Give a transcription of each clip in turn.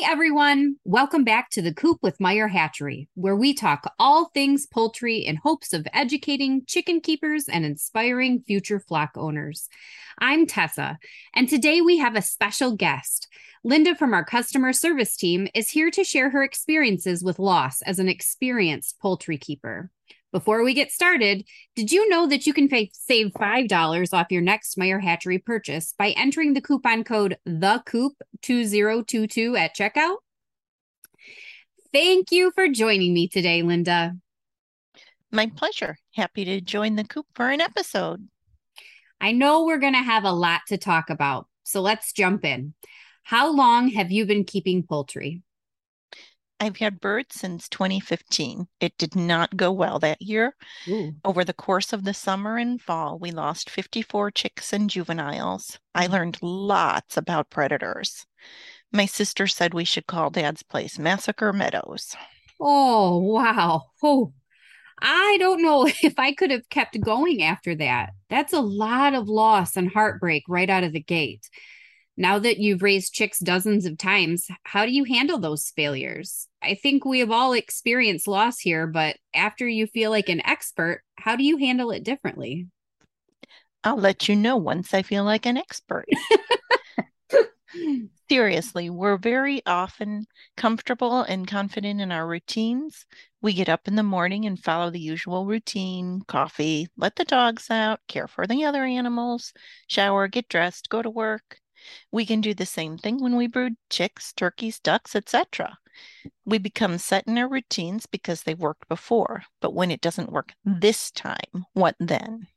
Hey everyone, welcome back to The Coop with Meyer Hatchery, where we talk all things poultry in hopes of educating chicken keepers and inspiring future flock owners. I'm Tessa, and today we have a special guest. Linda from our customer service team is here to share her experiences with loss as an experienced poultry keeper. Before we get started, did you know that you can save $5 off your next Meyer Hatchery purchase by entering the coupon code THECOOP2022 at checkout? Thank you for joining me today, Linda. My pleasure. Happy to join the coop for an episode. I know we're going to have a lot to talk about, so let's jump in. How long have you been keeping poultry? I've had birds since 2015. It did not go well that year. Ooh. Over the course of the summer and fall, we lost 54 chicks and juveniles. I learned lots about predators. My sister said we should call Dad's place Massacre Meadows. Oh, wow. Oh, I don't know if I could have kept going after that. That's a lot of loss and heartbreak right out of the gate. Now that you've raised chicks dozens of times, how do you handle those failures? I think we have all experienced loss here, but after you feel like an expert, how do you handle it differently? I'll let you know once I feel like an expert. Seriously, we're very often comfortable and confident in our routines. We get up in the morning and follow the usual routine: coffee, let the dogs out, care for the other animals, shower, get dressed, go to work. We can do the same thing when we brood chicks, turkeys, ducks, etc. We become set in our routines because they worked before, but when it doesn't work this time, what then?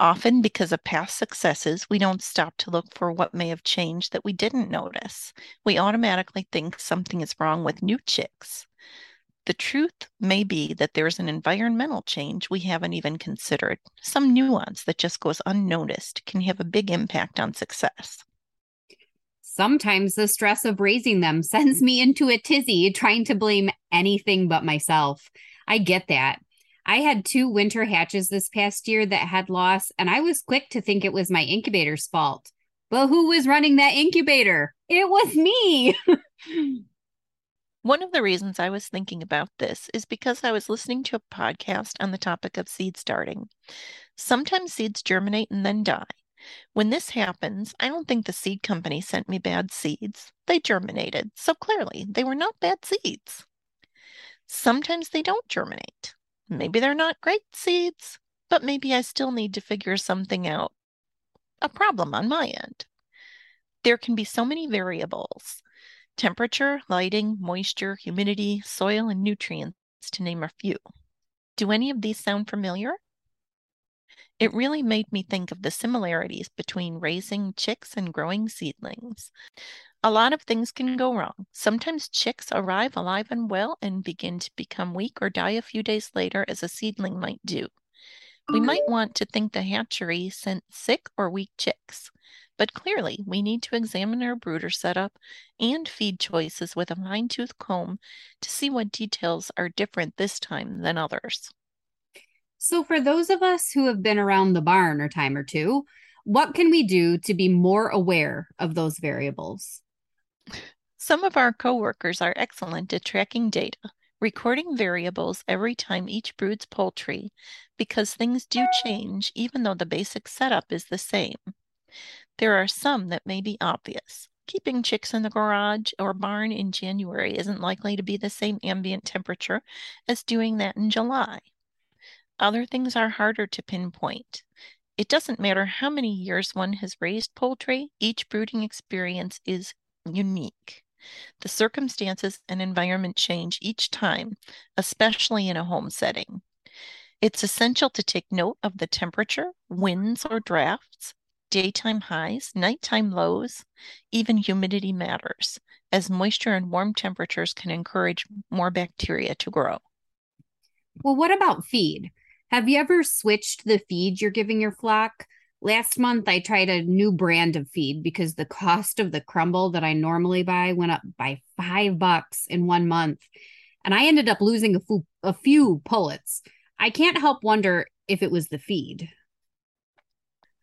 Often, because of past successes, we don't stop to look for what may have changed that we didn't notice. We automatically think something is wrong with new chicks. The truth may be that there's an environmental change we haven't even considered. Some nuance that just goes unnoticed can have a big impact on success. Sometimes the stress of raising them sends me into a tizzy trying to blame anything but myself. I get that. I had two winter hatches this past year that had loss, and I was quick to think it was my incubator's fault. But who was running that incubator? It was me! One of the reasons I was thinking about this is because I was listening to a podcast on the topic of seed starting. Sometimes seeds germinate and then die. When this happens, I don't think the seed company sent me bad seeds. They germinated, so clearly they were not bad seeds. Sometimes they don't germinate. Maybe they're not great seeds, but maybe I still need to figure something out. A problem on my end. There can be so many variables. Temperature, lighting, moisture, humidity, soil, and nutrients, to name a few. Do any of these sound familiar? It really made me think of the similarities between raising chicks and growing seedlings. A lot of things can go wrong. Sometimes chicks arrive alive and well and begin to become weak or die a few days later, as a seedling might do. We might want to think the hatchery sent sick or weak chicks. But clearly, we need to examine our brooder setup and feed choices with a fine-tooth comb to see what details are different this time than others. So for those of us who have been around the barn a time or two, what can we do to be more aware of those variables? Some of our coworkers are excellent at tracking data, recording variables every time each broods poultry, because things do change even though the basic setup is the same. There are some that may be obvious. Keeping chicks in the garage or barn in January isn't likely to be the same ambient temperature as doing that in July. Other things are harder to pinpoint. It doesn't matter how many years one has raised poultry, each brooding experience is unique. The circumstances and environment change each time, especially in a home setting. It's essential to take note of the temperature, winds or drafts, daytime highs, nighttime lows, even humidity matters, as moisture and warm temperatures can encourage more bacteria to grow. Well, what about feed? Have you ever switched the feed you're giving your flock? Last month, I tried a new brand of feed because the cost of the crumble that I normally buy went up by $5 in 1 month, and I ended up losing a few pullets. I can't help wonder if it was the feed.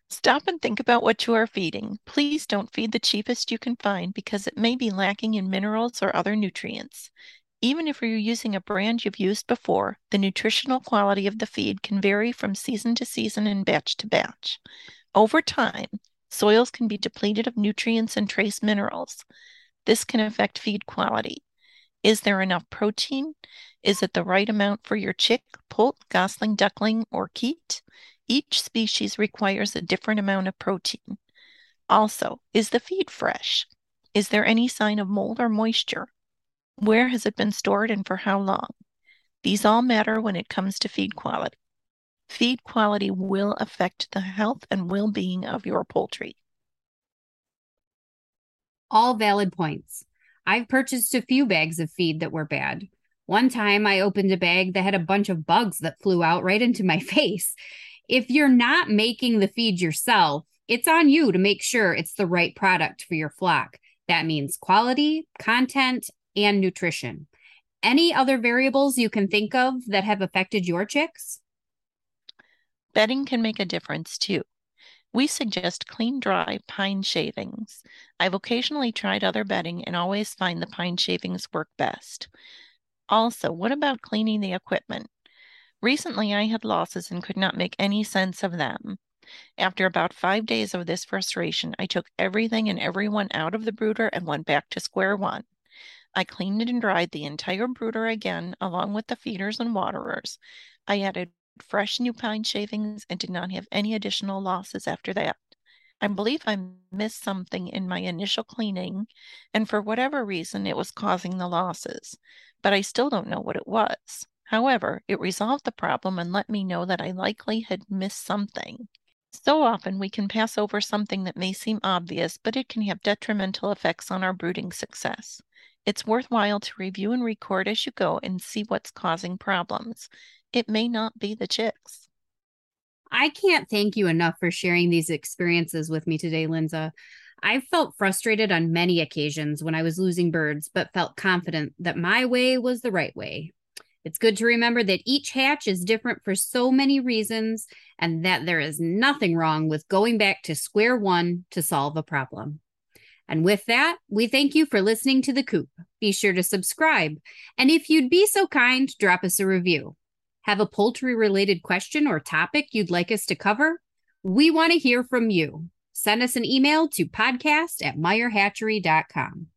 Stop and think about what you are feeding. Please don't feed the cheapest you can find because it may be lacking in minerals or other nutrients. Even if you're using a brand you've used before, the nutritional quality of the feed can vary from season to season and batch to batch. Over time, soils can be depleted of nutrients and trace minerals. This can affect feed quality. Is there enough protein? Is it the right amount for your chick, poult, gosling, duckling, or keet? Each species requires a different amount of protein. Also, is the feed fresh? Is there any sign of mold or moisture? Where has it been stored and for how long? These all matter when it comes to feed quality. Feed quality will affect the health and well-being of your poultry. All valid points. I've purchased a few bags of feed that were bad. One time I opened a bag that had a bunch of bugs that flew out right into my face. If you're not making the feed yourself, it's on you to make sure it's the right product for your flock. That means quality, content, and nutrition. Any other variables you can think of that have affected your chicks? Bedding can make a difference too. We suggest clean, dry pine shavings. I've occasionally tried other bedding and always find the pine shavings work best. Also, what about cleaning the equipment? Recently, I had losses and could not make any sense of them. After about 5 days of this frustration, I took everything and everyone out of the brooder and went back to square one. I cleaned and dried the entire brooder again, along with the feeders and waterers. I added fresh new pine shavings and did not have any additional losses after that. I believe I missed something in my initial cleaning, and for whatever reason, it was causing the losses, but I still don't know what it was. However, it resolved the problem and let me know that I likely had missed something. So often we can pass over something that may seem obvious, but it can have detrimental effects on our brooding success. It's worthwhile to review and record as you go and see what's causing problems. It may not be the chicks. I can't thank you enough for sharing these experiences with me today, Linda. I've felt frustrated on many occasions when I was losing birds, but felt confident that my way was the right way. It's good to remember that each hatch is different for so many reasons, and that there is nothing wrong with going back to square one to solve a problem. And with that, we thank you for listening to The Coop. Be sure to subscribe, and if you'd be so kind, drop us a review. Have a poultry-related question or topic you'd like us to cover? We want to hear from you. Send us an email to podcast@meyerhatchery.com.